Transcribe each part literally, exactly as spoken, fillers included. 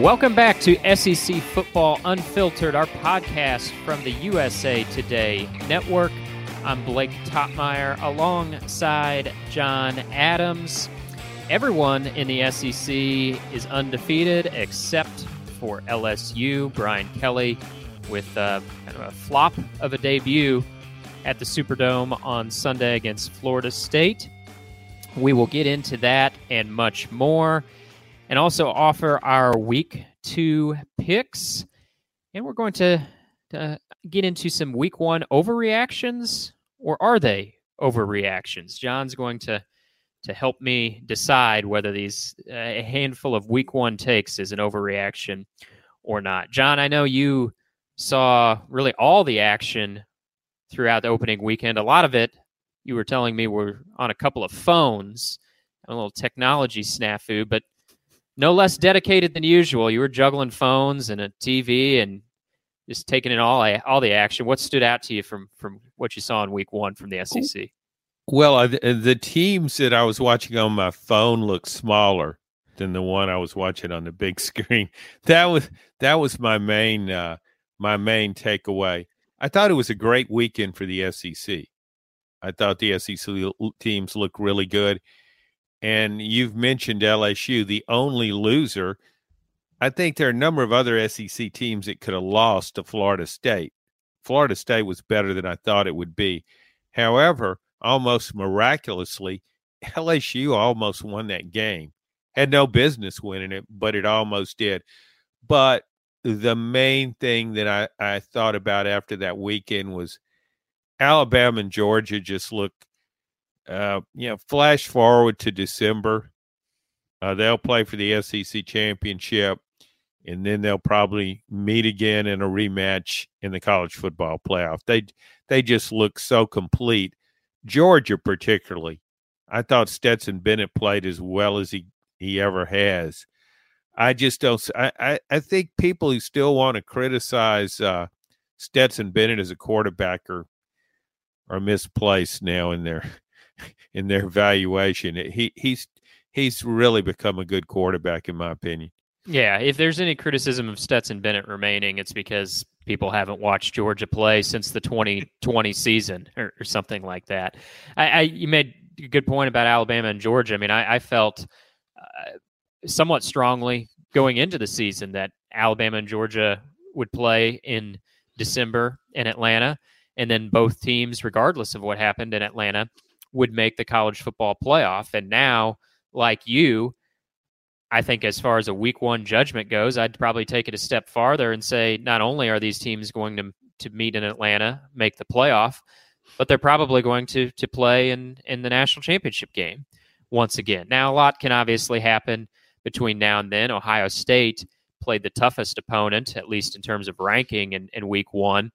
Welcome back to S E C Football Unfiltered, our podcast from the U S A Today Network. I'm Blake Toppmeyer alongside John Adams. Everyone in the S E C is undefeated except for L S U. Brian Kelly with a, kind of a flop of a debut at the Superdome on Sunday against Florida State. We will get into that and much more, and also offer our week two picks. And we're going to, to get into some week one overreactions, or are they overreactions? John's going to, to help me decide whether these uh, a handful of week one takes is an overreaction or not. John, I know you saw really all the action throughout the opening weekend. A lot of it, you were telling me, were on a couple of phones, a little technology snafu, but no less dedicated than usual. You were juggling phones and a T V and just taking in all all the action. What stood out to you from, from what you saw in week one from the S E C? Well, uh, the teams that I was watching on my phone looked smaller than the one I was watching on the big screen. That was that was my main uh, my main takeaway. I thought it was a great weekend for the S E C. I thought the S E C teams looked really good. And you've mentioned L S U, the only loser. I think there are a number of other S E C teams that could have lost to Florida State. Florida State was better than I thought it would be. However, almost miraculously, L S U almost won that game. Had no business winning it, but it almost did. But the main thing that I, I thought about after that weekend was Alabama and Georgia just looked, Uh, you know, flash forward to December. Uh, they'll play for the S E C championship, and then they'll probably meet again in a rematch in the college football playoff. They they just look so complete. Georgia particularly. I thought Stetson Bennett played as well as he, he ever has. I just don't I, – I, I think people who still want to criticize uh, Stetson Bennett as a quarterback are, are misplaced now in their – in their valuation. He he's he's really become a good quarterback, in my opinion. Yeah, if there's any criticism of Stetson Bennett remaining, it's because people haven't watched Georgia play since the twenty twenty season or, or something like that. I, I you made a good point about Alabama and Georgia. I mean, I, I felt uh, somewhat strongly going into the season that Alabama and Georgia would play in December in Atlanta, and then both teams, regardless of what happened in Atlanta, would make the college football playoff. And now, like you, I think as far as a week one judgment goes, I'd probably take it a step farther and say, not only are these teams going to to meet in Atlanta, make the playoff, but they're probably going to to play in, in the national championship game once again. Now, a lot can obviously happen between now and then. Ohio State played the toughest opponent, at least in terms of ranking, in, in week one.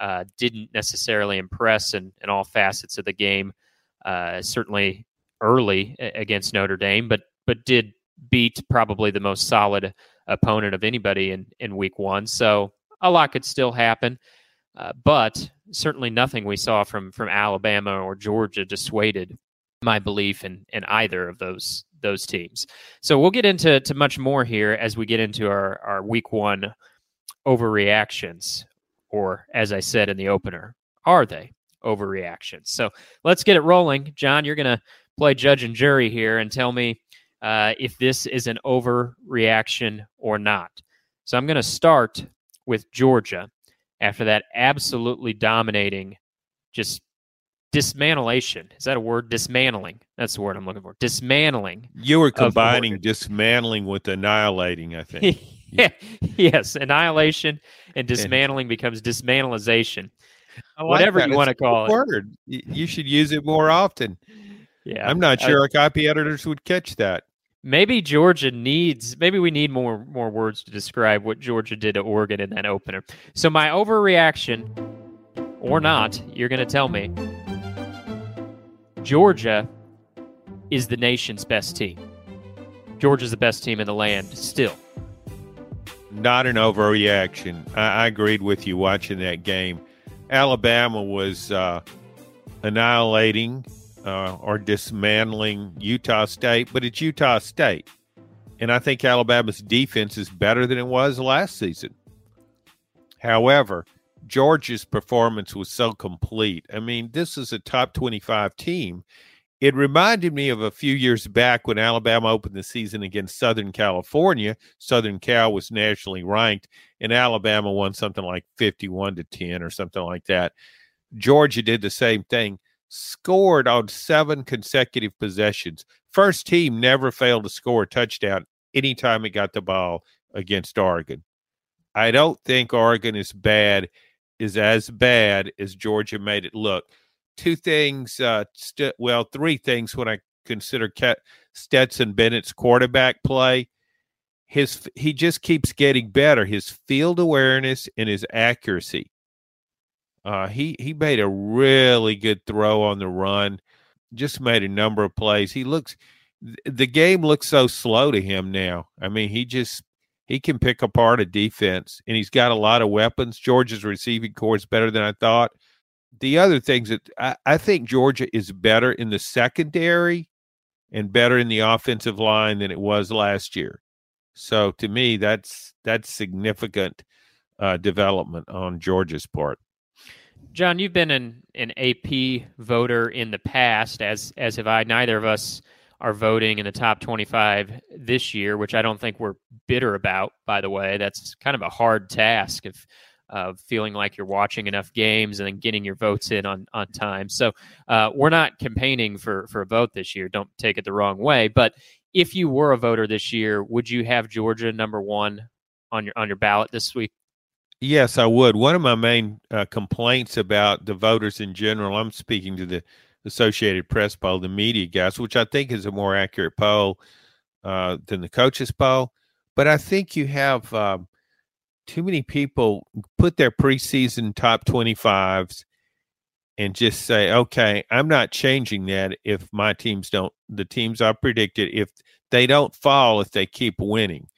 Uh, didn't necessarily impress in, in all facets of the game. Uh, certainly early against Notre Dame, but but did beat probably the most solid opponent of anybody in, in week one. So a lot could still happen, uh, but certainly nothing we saw from from Alabama or Georgia dissuaded my belief in, in either of those those teams. So we'll get into to much more here as we get into our, our week one overreactions, or as I said in the opener, are they overreactions? So let's get it rolling. John, you're going to play judge and jury here and tell me uh, if this is an overreaction or not. So I'm going to start with Georgia after that absolutely dominating, just dismantlation. Is that a word? Dismantling. That's the word I'm looking for. Dismantling. You were combining dismantling with annihilating, I think. Yeah. Yes. Annihilation and dismantling becomes dismantalization. Like whatever that. You it's want to call word. It. You should use it more often. Yeah, I'm not sure I, our copy editors would catch that. Maybe Georgia needs, maybe we need more more words to describe what Georgia did to Oregon in that opener. So my overreaction, or not, you're going to tell me, Georgia is the nation's best team. Georgia's the best team in the land still. Not an overreaction. I, I agreed with you watching that game. Alabama was uh, annihilating Uh, or dismantling Utah State, but it's Utah State. And I think Alabama's defense is better than it was last season. However, Georgia's performance was so complete. I mean, this is a top twenty-five team. It reminded me of a few years back when Alabama opened the season against Southern California. Southern Cal was nationally ranked, and Alabama won something like fifty-one to ten or something like that. Georgia did the same thing. Scored on seven consecutive possessions. First team never failed to score a touchdown anytime it got the ball against Oregon. I don't think Oregon is bad, is as bad as Georgia made it look. Two things, uh, st- well, three things when I consider Ke- Stetson Bennett's quarterback play. His he just keeps getting better. His field awareness and his accuracy. Uh, he, he made a really good throw on the run, just made a number of plays. He looks – the game looks so slow to him now. I mean, he just – he can pick apart a defense, and he's got a lot of weapons. Georgia's receiving core is better than I thought. The other things that I, I think Georgia is better in the secondary and better in the offensive line than it was last year. So, to me, that's, that's significant uh, development on Georgia's part. John, you've been an, an A P voter in the past, as as have I. Neither of us are voting in the top twenty-five this year, which I don't think we're bitter about, by the way. That's kind of a hard task of, of feeling like you're watching enough games and then getting your votes in on, on time. So uh, we're not campaigning for, for a vote this year. Don't take it the wrong way. But if you were a voter this year, would you have Georgia number one on your on your ballot this week? Yes, I would. One of my main uh, complaints about the voters in general, I'm speaking to the Associated Press poll, the media guys, which I think is a more accurate poll uh, than the coaches poll. But I think you have um, too many people put their preseason top twenty-fives and just say, okay, I'm not changing that if my teams don't, the teams I predicted, if they don't fall, if they keep winning.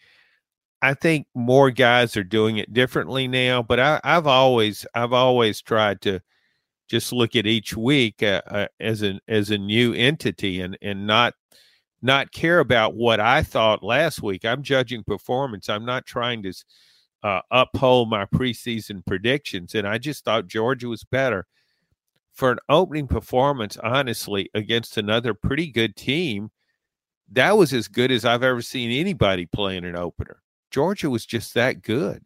I think more guys are doing it differently now, but I, I've always I've always tried to just look at each week uh, uh, as an as a new entity and and not not care about what I thought last week. I'm judging performance. I'm not trying to uh, uphold my preseason predictions, and I just thought Georgia was better for an opening performance. Honestly, against another pretty good team, that was as good as I've ever seen anybody play in an opener. Georgia was just that good.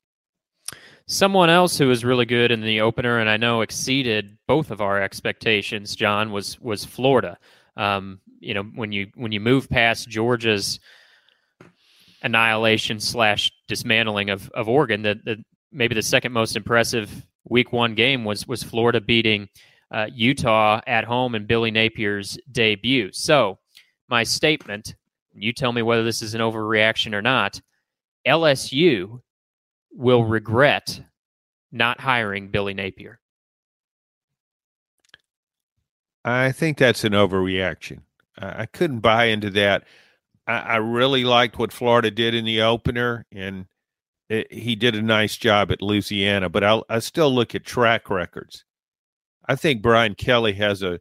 Someone else who was really good in the opener, and I know exceeded both of our expectations, John, was was Florida. Um, you know, when you when you move past Georgia's annihilation slash dismantling of of Oregon, the, the maybe the second most impressive Week One game was was Florida beating uh, Utah at home in Billy Napier's debut. So, my statement, you tell me whether this is an overreaction or not. L S U will regret not hiring Billy Napier. I think that's an overreaction. I couldn't buy into that. I, I really liked what Florida did in the opener, and it, he did a nice job at Louisiana, but I'll, I still look at track records. I think Brian Kelly has a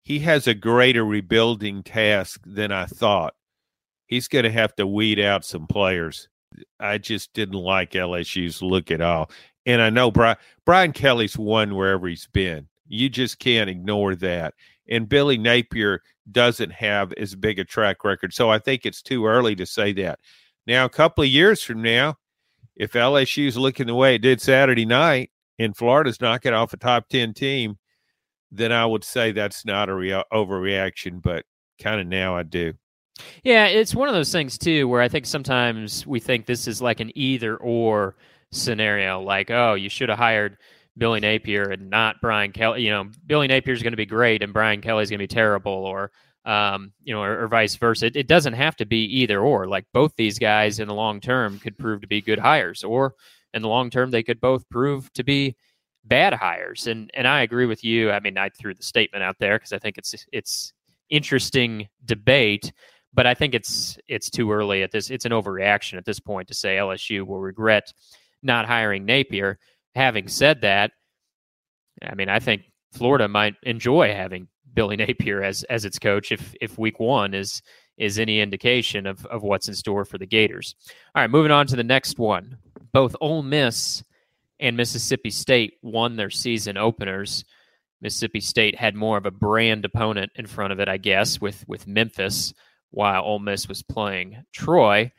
he has a greater rebuilding task than I thought. He's going to have to weed out some players. I just didn't like L S U's look at all. And I know Brian, Brian Kelly's won wherever he's been. You just can't ignore that. And Billy Napier doesn't have as big a track record. So I think it's too early to say that. Now, a couple of years from now, if L S U's looking the way it did Saturday night and Florida's knocking off a top ten team, then I would say that's not a re- overreaction, but kind of now I do. Yeah, it's one of those things, too, where I think sometimes we think this is like an either-or scenario, like, oh, you should have hired Billy Napier and not Brian Kelly. You know, Billy Napier's going to be great and Brian Kelly's going to be terrible, or um, you know, or, or vice versa. It, it doesn't have to be either or. Like, both these guys in the long term could prove to be good hires, or in the long term, they could both prove to be bad hires. And and I agree with you. I mean, I threw the statement out there because I think it's it's interesting debate, but I think it's it's too early at this. It's an overreaction at this point to say L S U will regret not hiring Napier. Having said that, I mean, I think Florida might enjoy having Billy Napier as as its coach if if week one is is any indication of, of what's in store for the Gators. All right, moving on to the next one. Both Ole Miss and Mississippi State won their season openers. Mississippi State had more of a brand opponent in front of it, I guess, with with Memphis, while Ole Miss was playing Troy.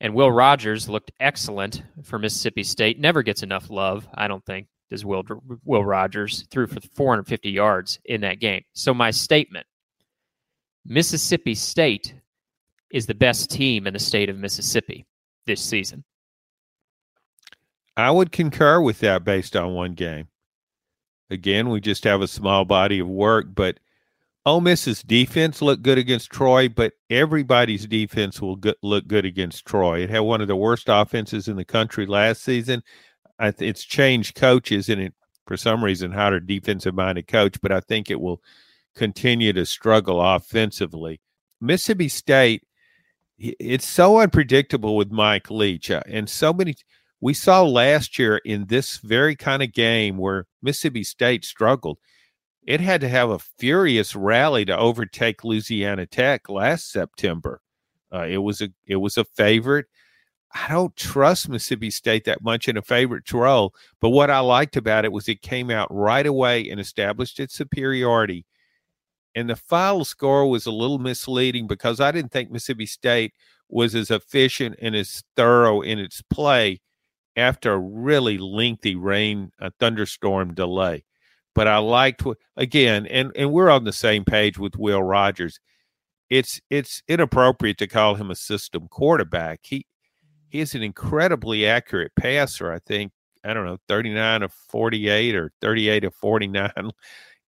And Will Rogers looked excellent for Mississippi State. Never gets enough love, I don't think, does Will, Will Rogers. Threw for four hundred fifty yards in that game. So my statement, Mississippi State is the best team in the state of Mississippi this season. I would concur with that based on one game. Again, we just have a small body of work, but Ole Miss's defense looked good against Troy, but everybody's defense will go- look good against Troy. It had one of the worst offenses in the country last season. I th- it's changed coaches, and it, for some reason, hired a defensive-minded coach, but I think it will continue to struggle offensively. Mississippi State, it's so unpredictable with Mike Leach, and so many – we saw last year in this very kind of game where Mississippi State struggled. It had to have a furious rally to overtake Louisiana Tech last September. Uh, it was a it was a favorite. I don't trust Mississippi State that much in a favorite role, but what I liked about it was it came out right away and established its superiority. And the final score was a little misleading because I didn't think Mississippi State was as efficient and as thorough in its play after a really lengthy rain, a thunderstorm delay. But I liked what, again, and, and we're on the same page with Will Rogers. It's it's inappropriate to call him a system quarterback. He he is an incredibly accurate passer. I think, I don't know, thirty-nine of forty-eight or thirty-eight of forty-nine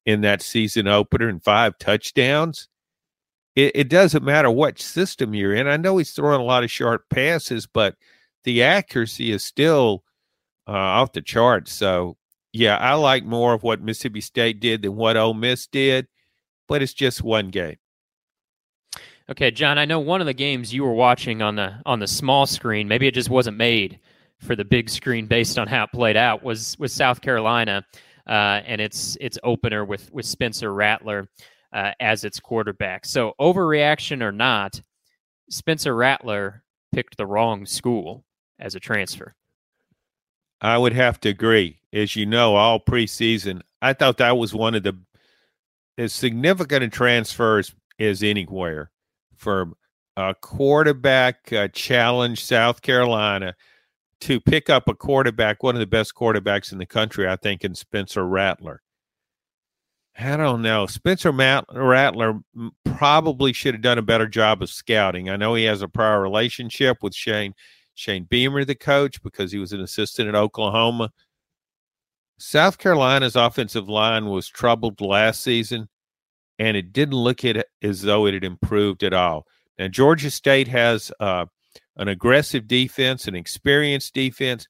in that season opener and five touchdowns. It, it doesn't matter what system you're in. I know he's throwing a lot of short passes, but the accuracy is still uh, off the charts. So, yeah, I like more of what Mississippi State did than what Ole Miss did, but it's just one game. Okay, John, I know one of the games you were watching on the on the small screen, maybe it just wasn't made for the big screen based on how it played out, was was South Carolina uh, and its its opener with, with Spencer Rattler uh, as its quarterback. So overreaction or not, Spencer Rattler picked the wrong school as a transfer. I would have to agree. As you know, all preseason, I thought that was one of the as significant a transfers as anywhere for a quarterback uh, challenge South Carolina to pick up a quarterback, one of the best quarterbacks in the country, I think, in Spencer Rattler. I don't know. Spencer Matt- Rattler probably should have done a better job of scouting. I know he has a prior relationship with Shane, Shane Beamer, the coach, because he was an assistant at Oklahoma. South Carolina's offensive line was troubled last season, and it didn't look it as though it had improved at all. Now, Georgia State has uh, an aggressive defense, an experienced defense,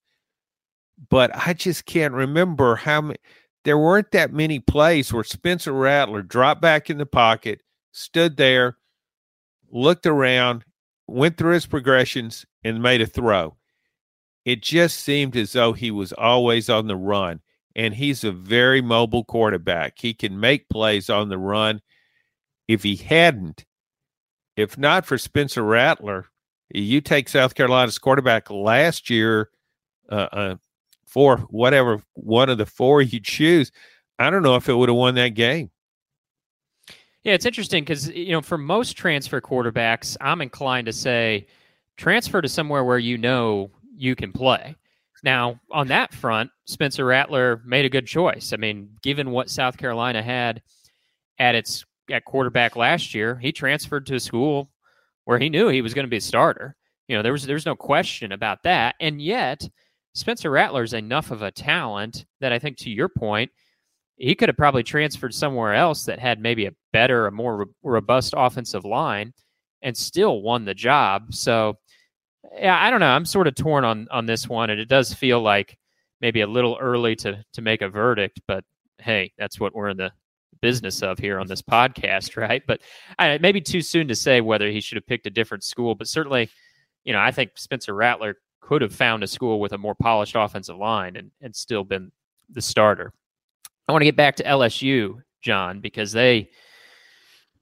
but I just can't remember how many. There weren't that many plays where Spencer Rattler dropped back in the pocket, stood there, looked around, went through his progressions, and made a throw. It just seemed as though he was always on the run. And he's a very mobile quarterback. He can make plays on the run. If he hadn't, if not for Spencer Rattler, you take South Carolina's quarterback last year, uh, uh, for whatever one of the four you choose, I don't know if it would have won that game. Yeah, it's interesting because, you know, for most transfer quarterbacks, I'm inclined to say transfer to somewhere where you know you can play. Now, on that front, Spencer Rattler made a good choice. I mean, given what South Carolina had at its at quarterback last year, he transferred to a school where he knew he was going to be a starter. You know, there was there's no question about that. And yet, Spencer Rattler's enough of a talent that I think, to your point, he could have probably transferred somewhere else that had maybe a better, a more robust offensive line and still won the job. So, yeah, I don't know. I'm sort of torn on on this one, and it does feel like maybe a little early to to make a verdict, but hey, that's what we're in the business of here on this podcast, right? But I, it may be too soon to say whether he should have picked a different school, but certainly, you know, I think Spencer Rattler could have found a school with a more polished offensive line and, and still been the starter. I want to get back to L S U, John, because they,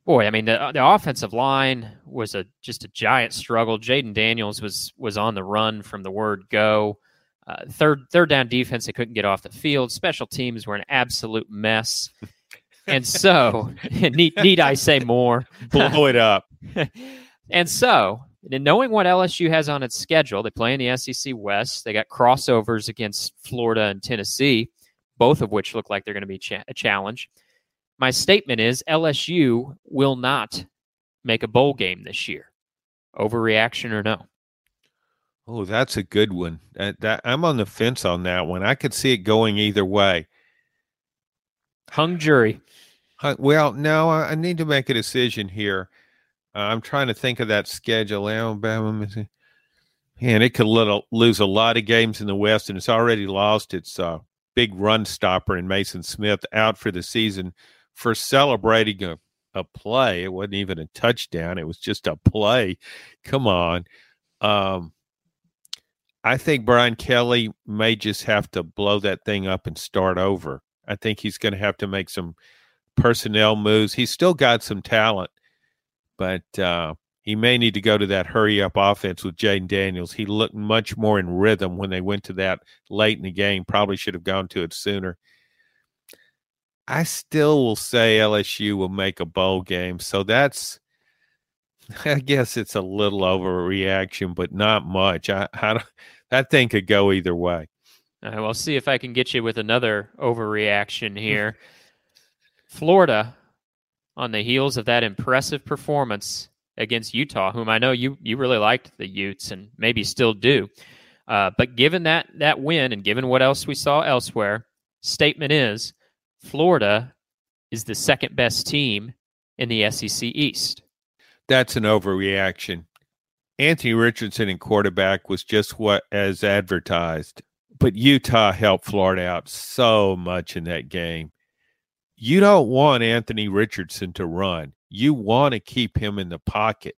boy, I mean, the, the offensive line was a just a giant struggle. Jaden Daniels was was on the run from the word go. Uh, third third down defense, they couldn't get off the field. Special teams were an absolute mess. And so, need, need I say more? Blow it up. And so, and knowing what L S U has on its schedule, they play in the S E C West. They got crossovers against Florida and Tennessee, both of which look like they're going to be cha- a challenge. My statement is L S U will not make a bowl game this year. Overreaction or no? Oh, that's a good one. That, that, I'm on the fence on that one. I could see it going either way. Hung jury. Uh, well, no, I, I need to make a decision here. Uh, I'm trying to think of that schedule. Alabama, Mississippi. Man, it could little, lose a lot of games in the West, and it's already lost its uh, big run stopper in Mason Smith out for the season for celebrating a, a play. It wasn't even a touchdown. It was just a play. Come on. Um, I think Brian Kelly may just have to blow that thing up and start over. I think he's going to have to make some personnel moves. He's still got some talent, but uh, he may need to go to that hurry-up offense with Jaden Daniels. He looked much more in rhythm when they went to that late in the game. Probably should have gone to it sooner. I still will say L S U will make a bowl game, so that's – I guess it's a little overreaction, but not much. I, I don't, that thing could go either way. All right, well, see if I can get you with another overreaction here. Florida, on the heels of that impressive performance against Utah, whom I know you you really liked the Utes and maybe still do. Uh, but given that that win and given what else we saw elsewhere, statement is Florida is the second best team in the S E C East. That's an overreaction. Anthony Richardson in quarterback was just what as advertised. But Utah helped Florida out so much in that game. You don't want Anthony Richardson to run. You want to keep him in the pocket.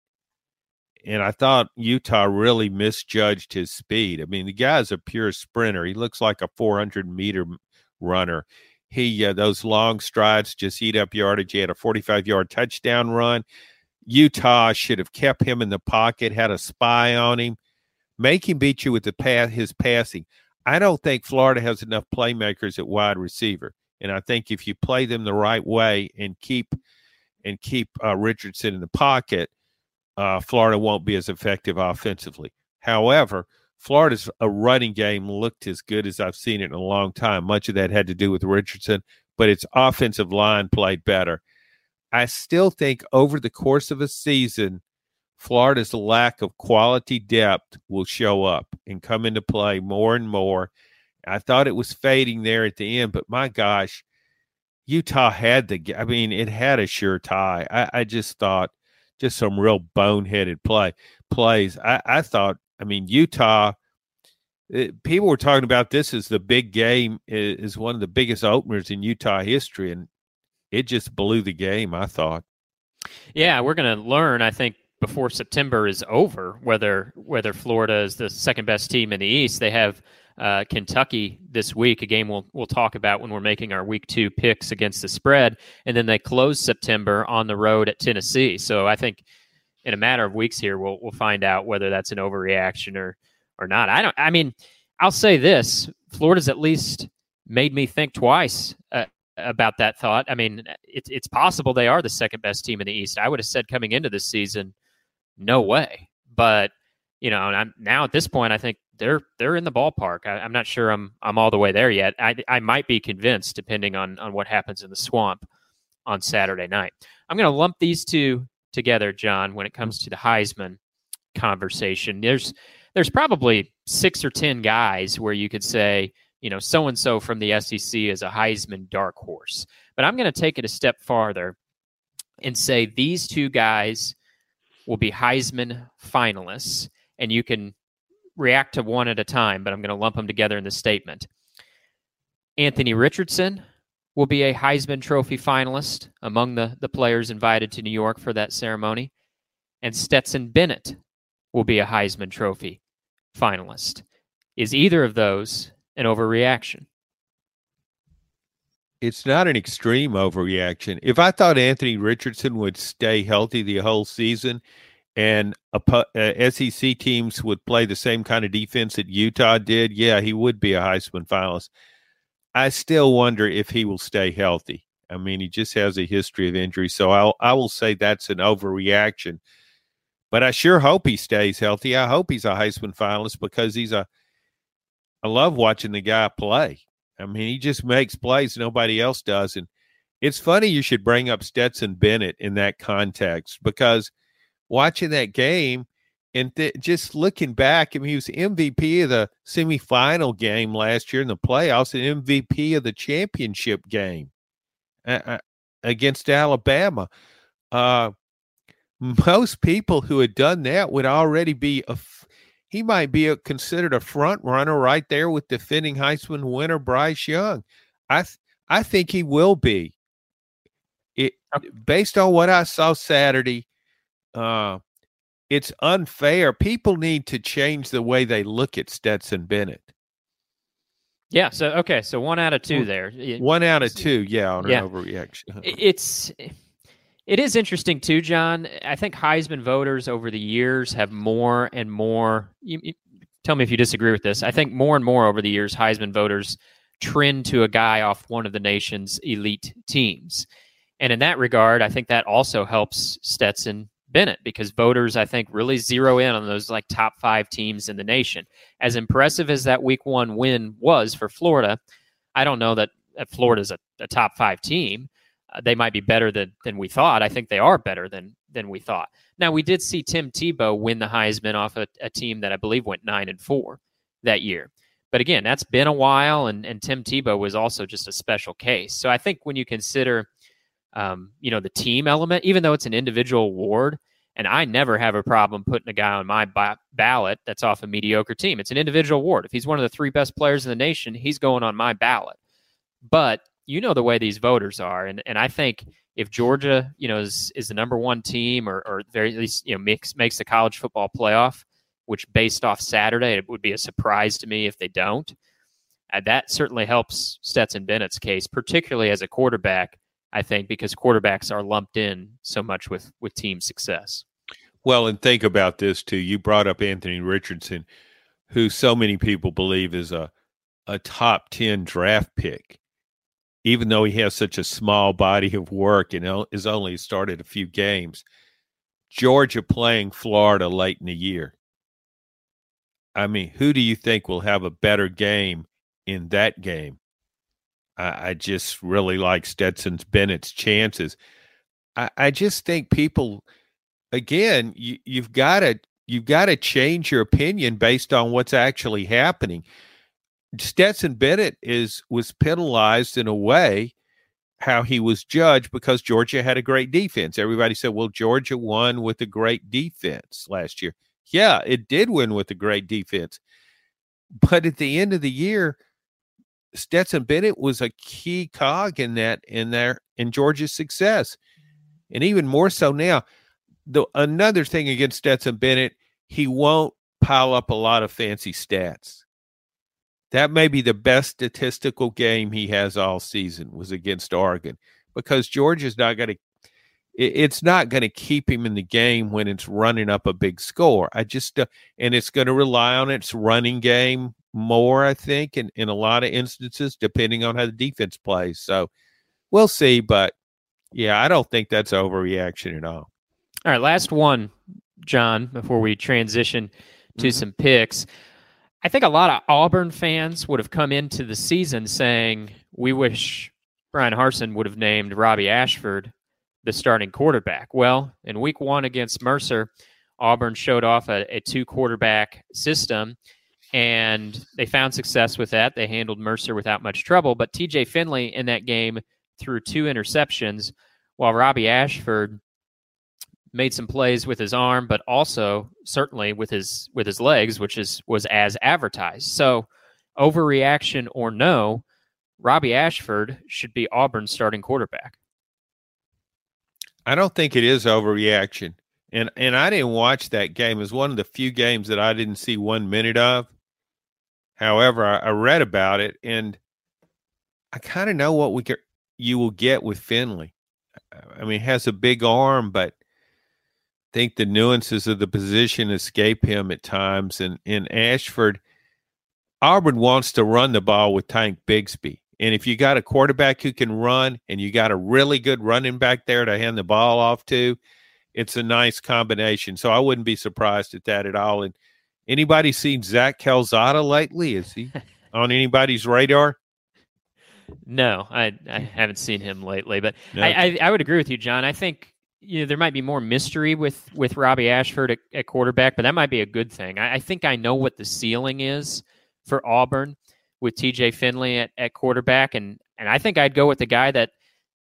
And I thought Utah really misjudged his speed. I mean, the guy's a pure sprinter. He looks like a four hundred meter runner. He uh, those long strides just eat up yardage. He had a forty-five yard touchdown run. Utah should have kept him in the pocket, had a spy on him, make him beat you with the pass, his passing. I don't think Florida has enough playmakers at wide receiver, and I think if you play them the right way and keep and keep uh, Richardson in the pocket, uh, Florida won't be as effective offensively. However, Florida's a running game looked as good as I've seen it in a long time. Much of that had to do with Richardson, but its offensive line played better. I still think over the course of a season, Florida's lack of quality depth will show up and come into play more and more. I thought it was fading there at the end, but my gosh, Utah had the, I mean, it had a sure tie. I, I just thought just some real boneheaded play plays. I, I thought, I mean, Utah, it, people were talking about this as the big game is one of the biggest openers in Utah history. And it just blew the game. I thought, yeah, we're going to learn, I think, before September is over, whether whether Florida is the second best team in the East. They have uh, Kentucky this week, a game we'll we'll talk about when we're making our week two picks against the spread, and then they close September on the road at Tennessee. So I think in a matter of weeks here, we'll we'll find out whether that's an overreaction or or not. I don't. I mean, I'll say this: Florida's at least made me think twice uh, about that thought. I mean, it's it's possible they are the second best team in the East. I would have said coming into this season, no way. But, you know, and I'm now at this point, I think they're they're in the ballpark. I, I'm not sure I'm I'm all the way there yet. I I might be convinced depending on on what happens in the swamp on Saturday night. I'm going to lump these two together, John, when it comes to the Heisman conversation. There's there's probably six or ten guys where you could say you know, so-and-so from the S E C is a Heisman dark horse. But I'm going to take it a step farther and say these two guys will be Heisman finalists, and you can react to one at a time, but I'm going to lump them together in this statement. Anthony Richardson will be a Heisman Trophy finalist among the, the players invited to New York for that ceremony, and Stetson Bennett will be a Heisman Trophy finalist. Is either of those an overreaction? It's not an extreme overreaction. If I thought Anthony Richardson would stay healthy the whole season and a, uh, S E C teams would play the same kind of defense that Utah did, yeah, he would be a Heisman finalist. I still wonder if he will stay healthy. I mean, he just has a history of injury, so I'll, I will say that's an overreaction. But I sure hope he stays healthy. I hope he's a Heisman finalist because he's a – I love watching the guy play. I mean, he just makes plays nobody else does. And it's funny you should bring up Stetson Bennett in that context because watching that game and th- just looking back, I mean, he was M V P of the semifinal game last year in the playoffs and M V P of the championship game uh, against Alabama. Uh, most people who had done that would already be a He might be a, considered a front runner right there with defending Heisman winner Bryce Young. I th- I think he will be. It based on what I saw Saturday, uh, it's unfair. People need to change the way they look at Stetson Bennett. Yeah. So okay. So one out of two there. One out of two. Yeah. On an yeah. overreaction. It's. It is interesting, too, John. I think Heisman voters over the years have more and more you, you, tell me if you disagree with this. I think more and more over the years, Heisman voters trend to a guy off one of the nation's elite teams. And in that regard, I think that also helps Stetson Bennett because voters, I think, really zero in on those like top five teams in the nation. As impressive as that week one win was for Florida, I don't know that, that Florida's a, a top five team. They might be better than, than we thought. I think they are better than than we thought. Now, we did see Tim Tebow win the Heisman off a, a team that I believe went nine and four that year. But again, that's been a while, and, and Tim Tebow was also just a special case. So I think when you consider, um, you know, the team element, even though it's an individual award, and I never have a problem putting a guy on my b- ballot that's off a mediocre team. It's an individual award. If he's one of the three best players in the nation, he's going on my ballot. But you know the way these voters are. And, and I think if Georgia, you know, is, is the number one team or, or very least, you know, makes, makes the college football playoff, which based off Saturday, it would be a surprise to me if they don't. Uh, that certainly helps Stetson Bennett's case, particularly as a quarterback, I think, because quarterbacks are lumped in so much with, with team success. Well, and think about this too. You brought up Anthony Richardson, who so many people believe is a, a top ten draft pick, even though he has such a small body of work and has only started a few games. Georgia playing Florida late in the year. I mean, who do you think will have a better game in that game? I, I just really like Stetson Bennett's chances. I, I just think people, again, you, you've got to you've got to change your opinion based on what's actually happening. Stetson Bennett is was penalized in a way how he was judged because Georgia had a great defense. Everybody said, well, Georgia won with a great defense last year. Yeah, it did win with a great defense. But at the end of the year, Stetson Bennett was a key cog in that in there in Georgia's success. And even more so now, the another thing against Stetson Bennett, he won't pile up a lot of fancy stats. That may be the best statistical game he has all season was against Oregon because Georgia's not going to – it's not going to keep him in the game when it's running up a big score. I just uh, – and it's going to rely on its running game more, I think, in, in a lot of instances depending on how the defense plays. So we'll see, but, yeah, I don't think that's overreaction at all. All right, last one, John, before we transition to mm-hmm. some picks. I think a lot of Auburn fans would have come into the season saying, we wish Brian Harsin would have named Robbie Ashford the starting quarterback. Well, in week one against Mercer, Auburn showed off a, a two-quarterback system, And they found success with that. They handled Mercer without much trouble. But T J Finley in that game threw two interceptions, while Robbie Ashford made some plays with his arm, but also certainly with his with his legs, which is was as advertised. So overreaction or no, Robbie Ashford should be Auburn's starting quarterback. I don't think it is overreaction. And and I didn't watch that game. It was one of the few games that I didn't see one minute of. However, I, I read about it, and I kind of know what we get, you will get with Finley. I mean, he has a big arm, but I think the nuances of the position escape him at times. And in Ashford, Auburn wants to run the ball with Tank Bigsby. And if you got a quarterback who can run and you got a really good running back there to hand the ball off to, it's a nice combination. So I wouldn't be surprised at that at all. And anybody seen Zach Calzada lately? Is he on anybody's radar? No, I, I haven't seen him lately. But no. I, I, I would agree with you, John. I think you know, there might be more mystery with, with Robbie Ashford at, at quarterback, but that might be a good thing. I, I think I know what the ceiling is for Auburn with T J Finley at, at quarterback. And, and I think I'd go with the guy that,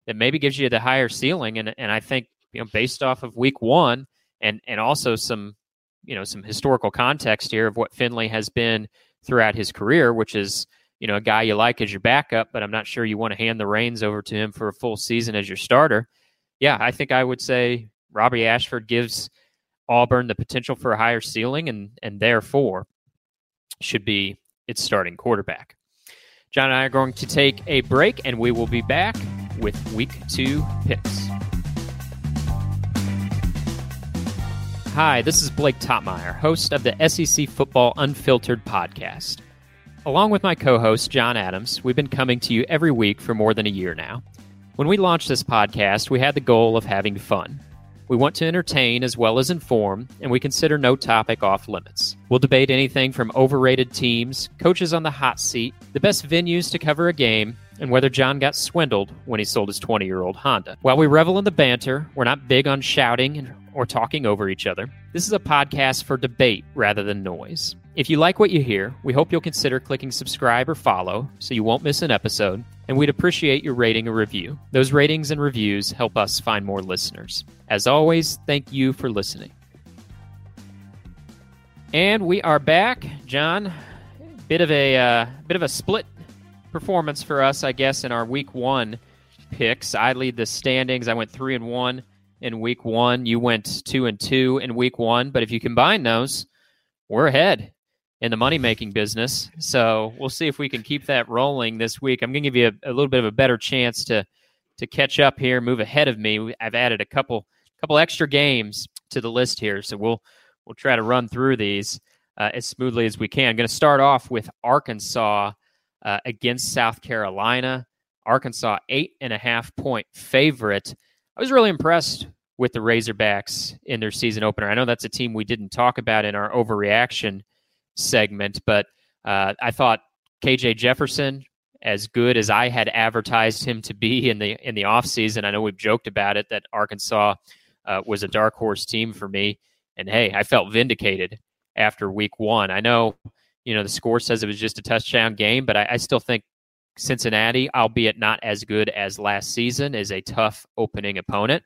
that maybe gives you the higher ceiling. And, and I think, you know, based off of week one and, and also some, you know, some historical context here of what Finley has been throughout his career, which is, you know, a guy you like as your backup, but I'm not sure you want to hand the reins over to him for a full season as your starter. Yeah, I think I would say Robbie Ashford gives Auburn the potential for a higher ceiling and, and therefore should be its starting quarterback. John and I are going to take a break, and we will be back with week two picks. Hi, this is Blake Toppmeyer, host of the S E C Football Unfiltered podcast. Along with my co-host, John Adams, we've been coming to you every week for more than a year now. When we launched this podcast, we had the goal of having fun. We want to entertain as well as inform, and we consider no topic off limits. We'll debate anything from overrated teams, coaches on the hot seat, the best venues to cover a game, and whether John got swindled when he sold his twenty-year-old Honda. While we revel in the banter, we're not big on shouting or talking over each other. This is a podcast for debate rather than noise. If you like what you hear, we hope you'll consider clicking subscribe or follow so you won't miss an episode, and we'd appreciate your rating or review. Those ratings and reviews help us find more listeners. As always, thank you for listening. And we are back, John. Bit of a uh, bit of a split performance for us, I guess, in our week one picks. I lead the standings. I went three and one in week one. You went two and two in week one. But if you combine those, we're ahead in the money-making business. So we'll see if we can keep that rolling this week. I'm going to give you a, a little bit of a better chance to to catch up here, move ahead of me. I've added a couple couple extra games to the list here, so we'll we'll try to run through these uh, as smoothly as we can. I'm going to start off with Arkansas uh, against South Carolina. Arkansas, eight and a half point favorite. I was really impressed with the Razorbacks in their season opener. I know that's a team we didn't talk about in our overreaction segment, but uh, I thought K J Jefferson, as good as I had advertised him to be in the in the offseason, I know we've joked about it, that Arkansas uh, was a dark horse team for me. And hey, I felt vindicated after week one. I know, you know, the score says it was just a touchdown game, but I, I still think Cincinnati, albeit not as good as last season, is a tough opening opponent.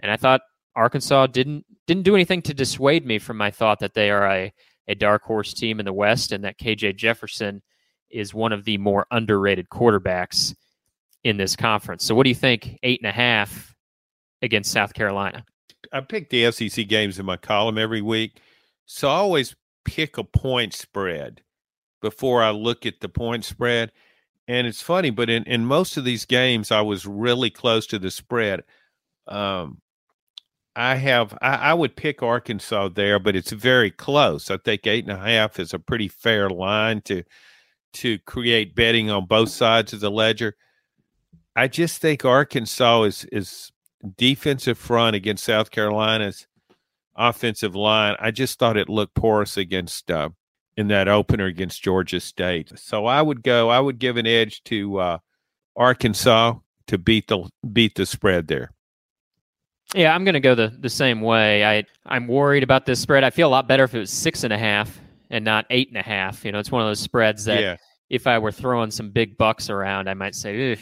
And I thought Arkansas didn't didn't do anything to dissuade me from my thought that they are a a dark horse team in the West, and that K J Jefferson is one of the more underrated quarterbacks in this conference. So what do you think, eight and a half against South Carolina? I pick the S E C games in my column every week, so I always pick a point spread before I look at the point spread. And it's funny, but in, in most of these games, I was really close to the spread. Um, I have, I, I would pick Arkansas there, but it's very close. I think eight and a half is a pretty fair line to, to create betting on both sides of the ledger. I just think Arkansas is, is defensive front against South Carolina's offensive line. I just thought it looked porous against, uh, in that opener against Georgia State. So I would go, I would give an edge to, uh, Arkansas to beat the, beat the spread there. Yeah, I'm going to go the, the same way. I, I'm worried about this spread. I feel a lot better if it was six and a half and not eight and a half. You know, it's one of those spreads that yeah. if I were throwing some big bucks around, I might say,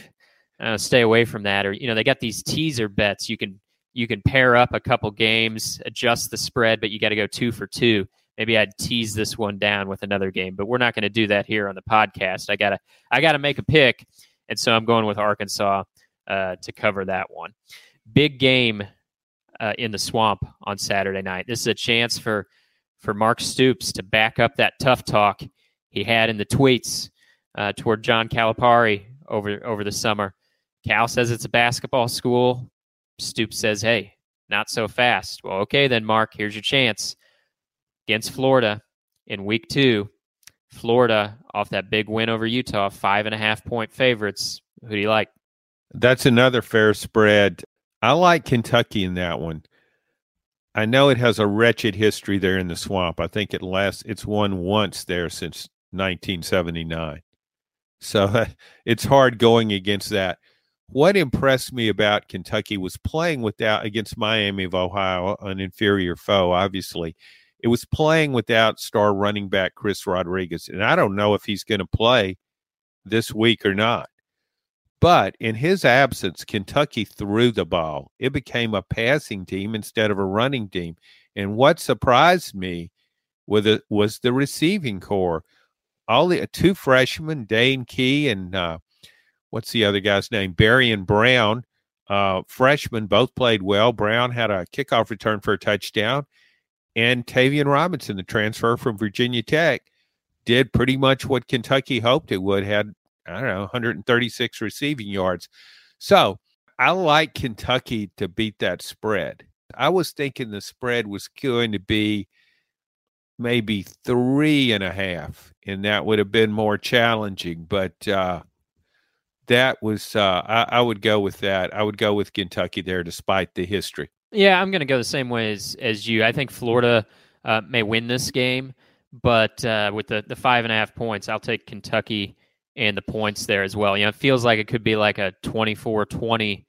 uh, stay away from that. Or, you know, they got these teaser bets. You can you can pair up a couple games, adjust the spread, but you got to go two for two. Maybe I'd tease this one down with another game, but we're not going to do that here on the podcast. I gotta I gotta make a pick, and so I'm going with Arkansas uh, to cover that one. Big game uh, in the swamp on Saturday night. This is a chance for for Mark Stoops to back up that tough talk he had in the tweets uh, toward John Calipari over over the summer. Cal says it's a basketball school. Stoops says, hey, not so fast. Well, okay then, Mark, here's your chance. Against Florida in week two, Florida off that big win over Utah, five and a half point favorites. Who do you like? That's another fair spread. I like Kentucky in that one. I know it has a wretched history there in the swamp. I think it lasts, it's won once there since nineteen seventy-nine. So it's hard going against that. What impressed me about Kentucky was playing without against Miami of Ohio, an inferior foe, obviously. It was playing without star running back Chris Rodriguez, and I don't know if he's going to play this week or not. But in his absence, Kentucky threw the ball. It became a passing team instead of a running team. And what surprised me with it was the receiving core. All the two freshmen, Dane Key and uh, what's the other guy's name, Barry and Brown, uh, freshmen, both played well. Brown had a kickoff return for a touchdown. And Tavian Robinson, the transfer from Virginia Tech, did pretty much what Kentucky hoped it would, had, I don't know, one hundred thirty-six receiving yards. So I like Kentucky to beat that spread. I was thinking the spread was going to be maybe three and a half, and that would have been more challenging. But uh, that was uh, – I, I would go with that. I would go with Kentucky there despite the history. Yeah, I'm going to go the same way as, as you. I think Florida uh, may win this game, but uh, with the, the five and a half points, I'll take Kentucky and the points there as well. You know, it feels like it could be like a twenty-four twenty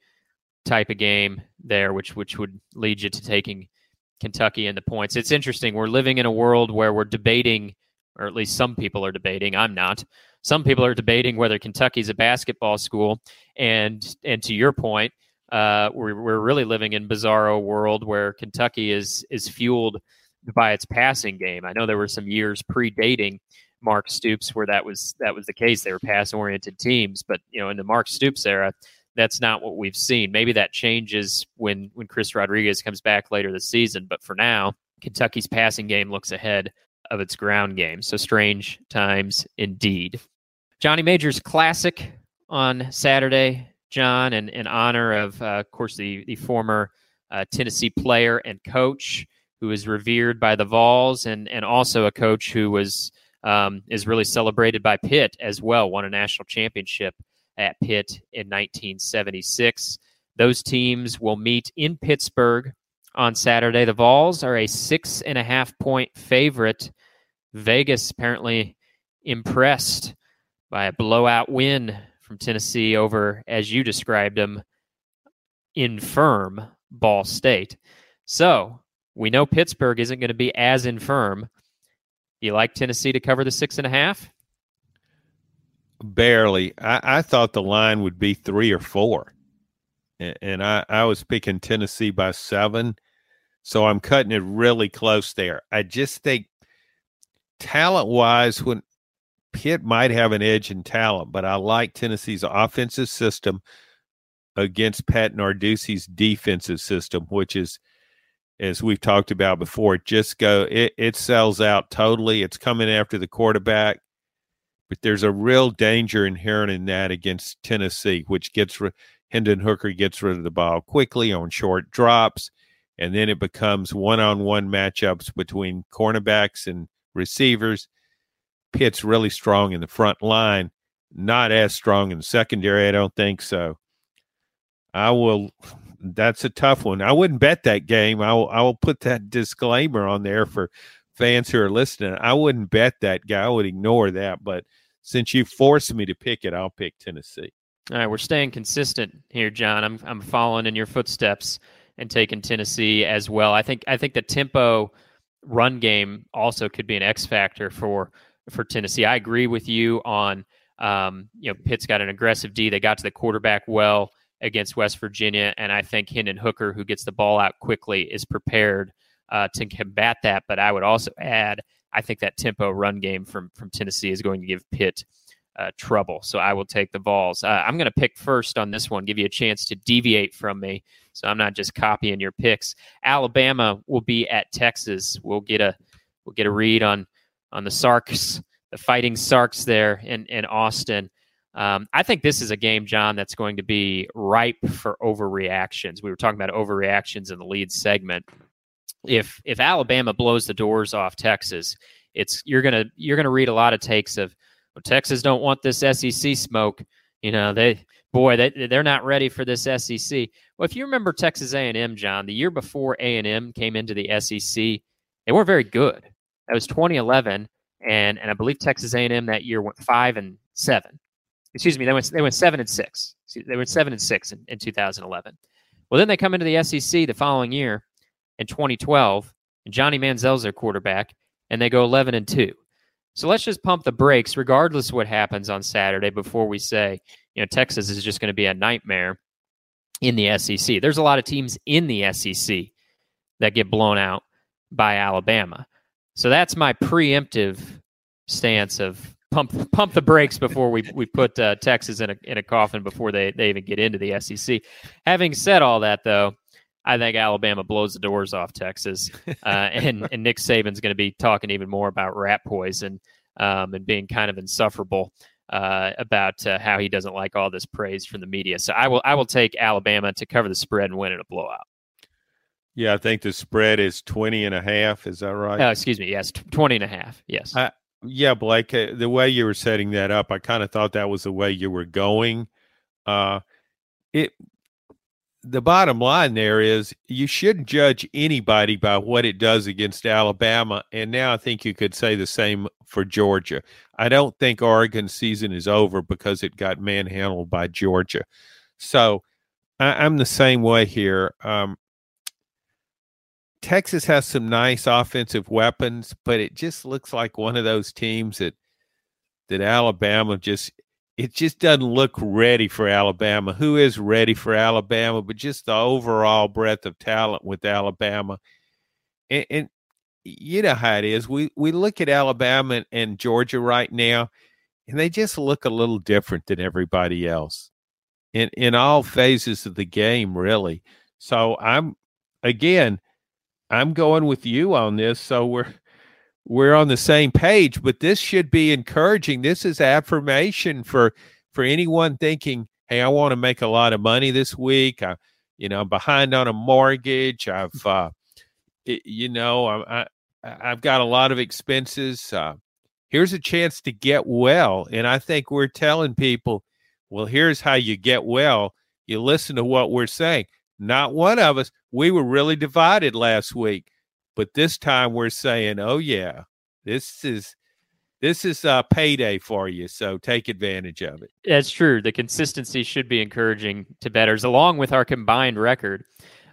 type of game there, which which would lead you to taking Kentucky and the points. It's interesting. We're living in a world where we're debating, or at least some people are debating. I'm not. Some people are debating whether Kentucky's a basketball school, and and to your point, Uh, we're, we're really living in bizarro world where Kentucky is is fueled by its passing game. I know there were some years predating Mark Stoops where that was that was the case. They were pass oriented teams, but you know, in the Mark Stoops era, that's not what we've seen. Maybe that changes when when Chris Rodriguez comes back later this season. But for now, Kentucky's passing game looks ahead of its ground game. So strange times indeed. Johnny Major's Classic on Saturday. John, and in honor of, uh, of course, the, the former uh, Tennessee player and coach who is revered by the Vols, and, and also a coach who was um, is really celebrated by Pitt as well, won a national championship at Pitt in nineteen seventy-six. Those teams will meet in Pittsburgh on Saturday. The Vols are a six and a half point favorite. Vegas apparently impressed by a blowout win from Tennessee over, as you described them, infirm Ball State. So we know Pittsburgh isn't going to be as infirm. You like Tennessee to cover the six and a half? Barely. I, I thought the line would be three or four. And, and I, I was picking Tennessee by seven. So I'm cutting it really close there. I just think talent-wise, when Pitt might have an edge in talent, but I like Tennessee's offensive system against Pat Narduzzi's defensive system, which is, as we've talked about before, just go it, it sells out totally. It's coming after the quarterback, but there's a real danger inherent in that against Tennessee, which gets Hendon Hooker gets rid of the ball quickly on short drops, and then it becomes one-on-one matchups between cornerbacks and receivers. Pitt's really strong in the front line, not as strong in the secondary, I don't think so. I will – that's a tough one. I wouldn't bet that game. I will, I will put that disclaimer on there for fans who are listening. I wouldn't bet that guy. I would ignore that. But since you forced me to pick it, I'll pick Tennessee. All right, we're staying consistent here, John. I'm I'm following in your footsteps and taking Tennessee as well. I think I think the tempo – run game also could be an X factor for for Tennessee. I agree with you on, um, you know, Pitt's got an aggressive D. They got to the quarterback well against West Virginia, and I think Hendon Hooker, who gets the ball out quickly, is prepared uh, to combat that. But I would also add, I think that tempo run game from from Tennessee is going to give Pitt uh, trouble. So I will take the Vols. Uh, I'm going to pick first on this one, give you a chance to deviate from me, so I'm not just copying your picks. Alabama will be at Texas. We'll get a we'll get a read on on the Sarks, the Fighting Sarks there in in Austin. Um, I think this is a game, John, that's going to be ripe for overreactions. We were talking about overreactions in the lead segment. If if Alabama blows the doors off Texas, it's you're gonna you're gonna read a lot of takes of, well, Texas don't want this S E C smoke. You know, they boy they they're not ready for this S E C. Well, if you remember Texas A and M, John, the year before A and M came into the S E C, they weren't very good. That was twenty eleven, and and I believe Texas A and M that year went five and seven. Excuse me, they went they went seven and six. They went seven and six in, in two thousand eleven. Well, then they come into the S E C the following year. In twenty twelve, and Johnny Manziel's their quarterback, and they go eleven and two. So let's just pump the brakes, regardless of what happens on Saturday, before we say, you know, Texas is just going to be a nightmare in the S E C. There's a lot of teams in the S E C that get blown out by Alabama. So that's my preemptive stance of pump pump the brakes before we we put uh, Texas in a in a coffin before they they even get into the S E C. Having said all that, though, I think Alabama blows the doors off Texas, uh, and, and Nick Saban's going to be talking even more about rat poison um, and being kind of insufferable uh, about uh, how he doesn't like all this praise from the media. So I will I will take Alabama to cover the spread and win in a blowout. Yeah, I think the spread is twenty and a half. Is that right? Uh, excuse me. Yes, twenty and a half. Yes. I, yeah, Blake, the way you were setting that up, I kind of thought that was the way you were going. Uh, it. The bottom line there is you shouldn't judge anybody by what it does against Alabama. And now I think you could say the same for Georgia. I don't think Oregon's season is over because it got manhandled by Georgia. So I, I'm the same way here. Um, Texas has some nice offensive weapons, but it just looks like one of those teams that, that Alabama just – it just doesn't look ready for Alabama. Who is ready for Alabama? But just the overall breadth of talent with Alabama. And, and you know how it is. We we look at Alabama and, and Georgia right now, and they just look a little different than everybody else in, in all phases of the game, really. So, I'm again, I'm going with you on this. So, we're We're on the same page, but this should be encouraging. This is affirmation for for anyone thinking, hey, I want to make a lot of money this week. I, you know, I'm behind on a mortgage. I've, uh, it, you know, I, I, I've got a lot of expenses. Uh, here's a chance to get well. And I think we're telling people, well, here's how you get well. You listen to what we're saying. Not one of us. We were really divided last week. But this time we're saying, oh, yeah, this is this is a payday for you, so take advantage of it. That's true. The consistency should be encouraging to bettors, along with our combined record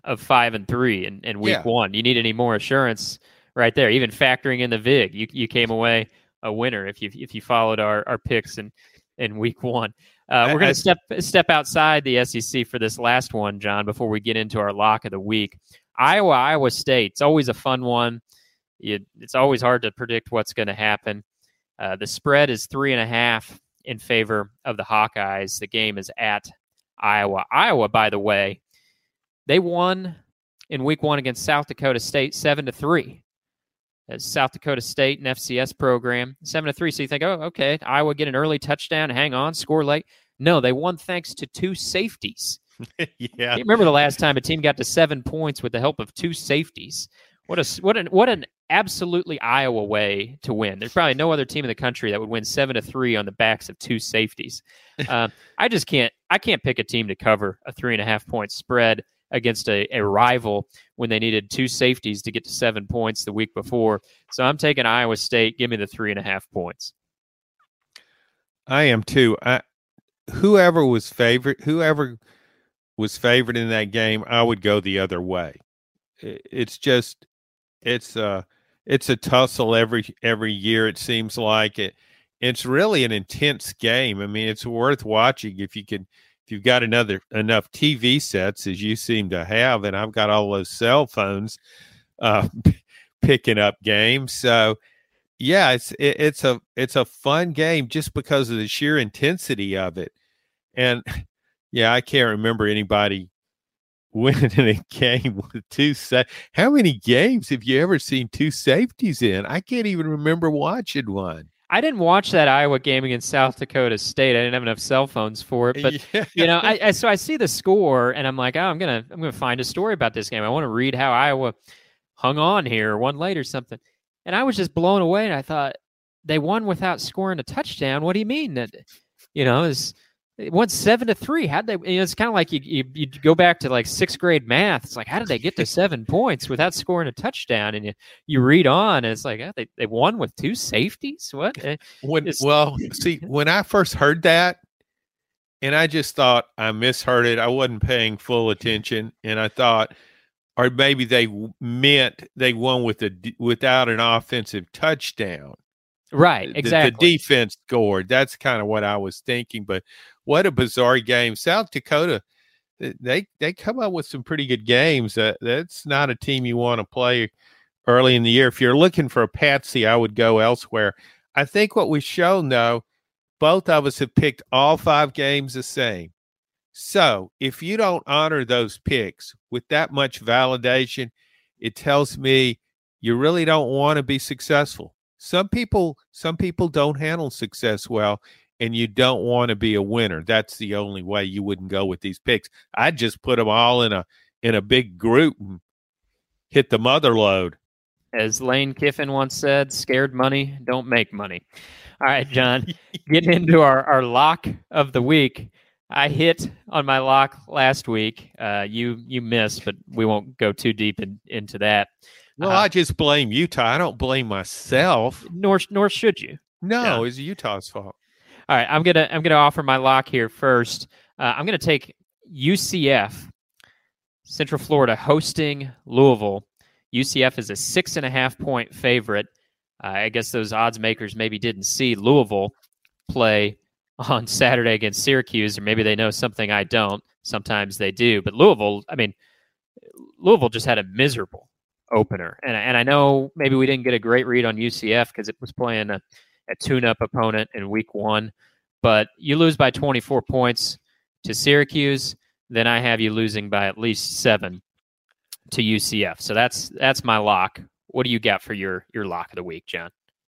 of five and three in, in week yeah. one. You need any more assurance right there, even factoring in the vig. You you came away a winner if you if you followed our, our picks in, in week one. Uh, we're going to step step outside the S E C for this last one, John, before we get into our lock of the week. Iowa, Iowa State. It's always a fun one. You, it's always hard to predict what's going to happen. Uh, the spread is three and a half in favor of the Hawkeyes. The game is at Iowa. Iowa, by the way, they won in week one against South Dakota State seven to three. That's South Dakota State, an F C S program, seven to three. So you think, oh, okay, Iowa get an early touchdown, hang on, score late. No, they won thanks to two safeties. Yeah, I remember the last time a team got to seven points with the help of two safeties. What a what an what an absolutely Iowa way to win. There's probably no other team in the country that would win seven to three on the backs of two safeties. Uh, I just can't I can't pick a team to cover a three and a half point spread against a, a rival when they needed two safeties to get to seven points the week before. So I'm taking Iowa State. Give me the three and a half points. I am too. I whoever was favorite, whoever. was favored in that game, I would go the other way. It's just, it's uh, it's a tussle every every year, it seems like. It it's really an intense game. I mean, it's worth watching if you can, if you've got another enough T V sets as you seem to have, and I've got all those cell phones uh, picking up games. So yeah, it's it, it's a it's a fun game just because of the sheer intensity of it. And yeah, I can't remember anybody winning a game with two sa- how many games have you ever seen two safeties in? I can't even remember watching one. I didn't watch that Iowa game against South Dakota State. I didn't have enough cell phones for it, but yeah. you know, I, I so I see the score and I'm like, oh, I'm gonna I'm gonna find a story about this game. I want to read how Iowa hung on here, one late or something. And I was just blown away, and I thought they won without scoring a touchdown. What do you mean that? You know, it's it went seven to three. How'd they? You know, it's kind of like you, you you go back to like sixth grade math. It's like, how did they get to seven points without scoring a touchdown? And you you read on, and it's like, oh, they they won with two safeties. What? When, well, see, when I first heard that, and I just thought I misheard it. I wasn't paying full attention, and I thought. Or maybe they meant they won with a, without an offensive touchdown. Right, exactly. The, the defense scored. That's kind of what I was thinking. But what a bizarre game. South Dakota, they they come up with some pretty good games. Uh, that's not a team you want to play early in the year. If you're looking for a patsy, I would go elsewhere. I think what we've shown, though, both of us have picked all five games the same. So if you don't honor those picks with that much validation, it tells me you really don't want to be successful. Some people, some people don't handle success well, and you don't want to be a winner. That's the only way you wouldn't go with these picks. I'd just put them all in a in a big group and hit the mother load. As Lane Kiffin once said, scared money don't make money. All right, John, getting into our, our lock of the week. I hit on my lock last week. Uh, you you missed, but we won't go too deep in, into that. Well, uh, I just blame Utah. I don't blame myself. Nor nor should you. No, no, it's Utah's fault. All right, I'm gonna I'm gonna offer my lock here first. Uh, I'm gonna take U C F, Central Florida hosting Louisville. U C F is a six and a half point favorite. Uh, I guess those odds makers maybe didn't see Louisville play on Saturday against Syracuse, or maybe they know something I don't. Sometimes they do. But Louisville, I mean, Louisville just had a miserable opener. And, and I know maybe we didn't get a great read on U C F because it was playing a, a tune-up opponent in week one. But you lose by twenty-four points to Syracuse, then I have you losing by at least seven to U C F. So that's that's my lock. What do you got for your, your lock of the week, John?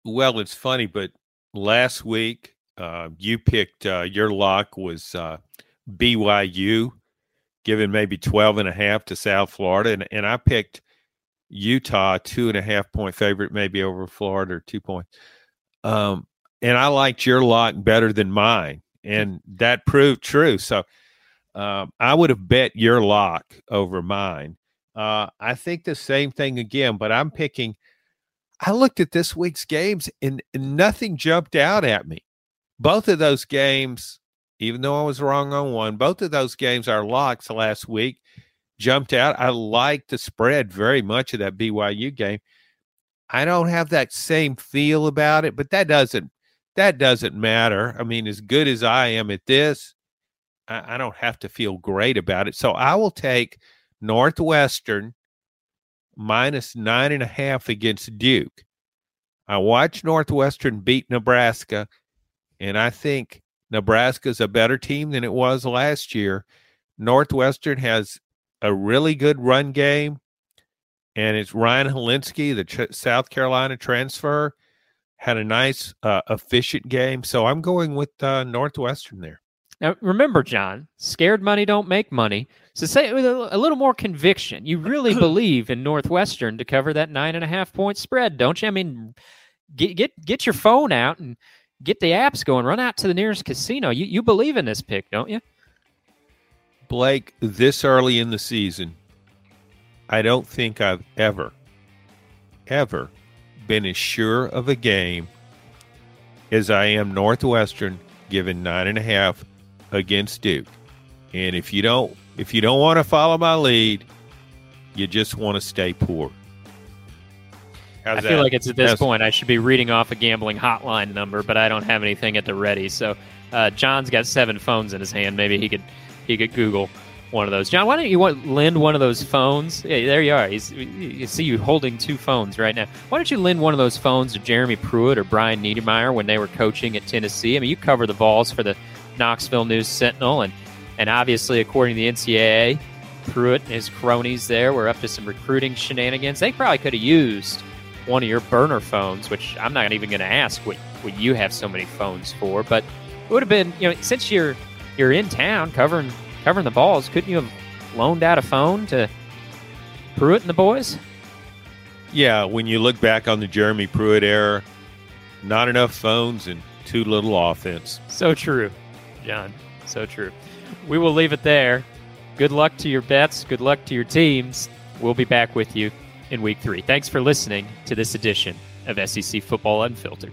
Well, it's funny, but last week, Uh, you picked uh, your lock was uh, B Y U, giving maybe twelve and a half to South Florida. And, and I picked Utah, two and a half point favorite, maybe over Florida or two points. Um, and I liked your lock better than mine. And that proved true. So um, I would have bet your lock over mine. Uh, I think the same thing again, but I'm picking. I looked at this week's games and, and nothing jumped out at me. Both of those games, even though I was wrong on one, both of those games, our locks last week jumped out. I like the spread very much of that B Y U game. I don't have that same feel about it, but that doesn't that doesn't matter. I mean, as good as I am at this, I, I don't have to feel great about it. So I will take Northwestern minus nine and a half against Duke. I watched Northwestern beat Nebraska. And I think Nebraska's a better team than it was last year. Northwestern has a really good run game, and it's Ryan Helinski, the tr- South Carolina transfer, had a nice, uh, efficient game. So I'm going with uh, Northwestern there. Now, remember, John, scared money don't make money. So say it with a, a little more conviction. You really believe in Northwestern to cover that nine and a half point spread, don't you? I mean, get get get your phone out and get the apps going. Run out to the nearest casino. You you believe in this pick, don't you? Blake, this early in the season, I don't think I've ever, ever been as sure of a game as I am Northwestern giving nine and a half against Duke. And if you don't, if you don't want to follow my lead, you just want to stay poor. How's I that? feel like it's at this How's... point I should be reading off a gambling hotline number, but I don't have anything at the ready. So uh, John's got seven phones in his hand. Maybe he could he could Google one of those. John, why don't you want, lend one of those phones? Yeah, there you are. He's, you see you holding two phones right now. Why don't you lend one of those phones to Jeremy Pruitt or Brian Niedermeyer when they were coaching at Tennessee? I mean, you cover the Vols for the Knoxville News Sentinel, and and obviously, according to the N C double A, Pruitt and his cronies there were up to some recruiting shenanigans. They probably could have used one of your burner phones, which I'm not even going to ask what, what you have so many phones for. But it would have been, you know, since you're you're in town covering covering the balls, couldn't you have loaned out a phone to Pruitt and the boys? Yeah, when you look back on the Jeremy Pruitt era, not enough phones and too little offense. So true, John. So true. We will leave it there. Good luck to your bets. Good luck to your teams. We'll be back with you in week three. Thanks for listening to this edition of S E C Football Unfiltered.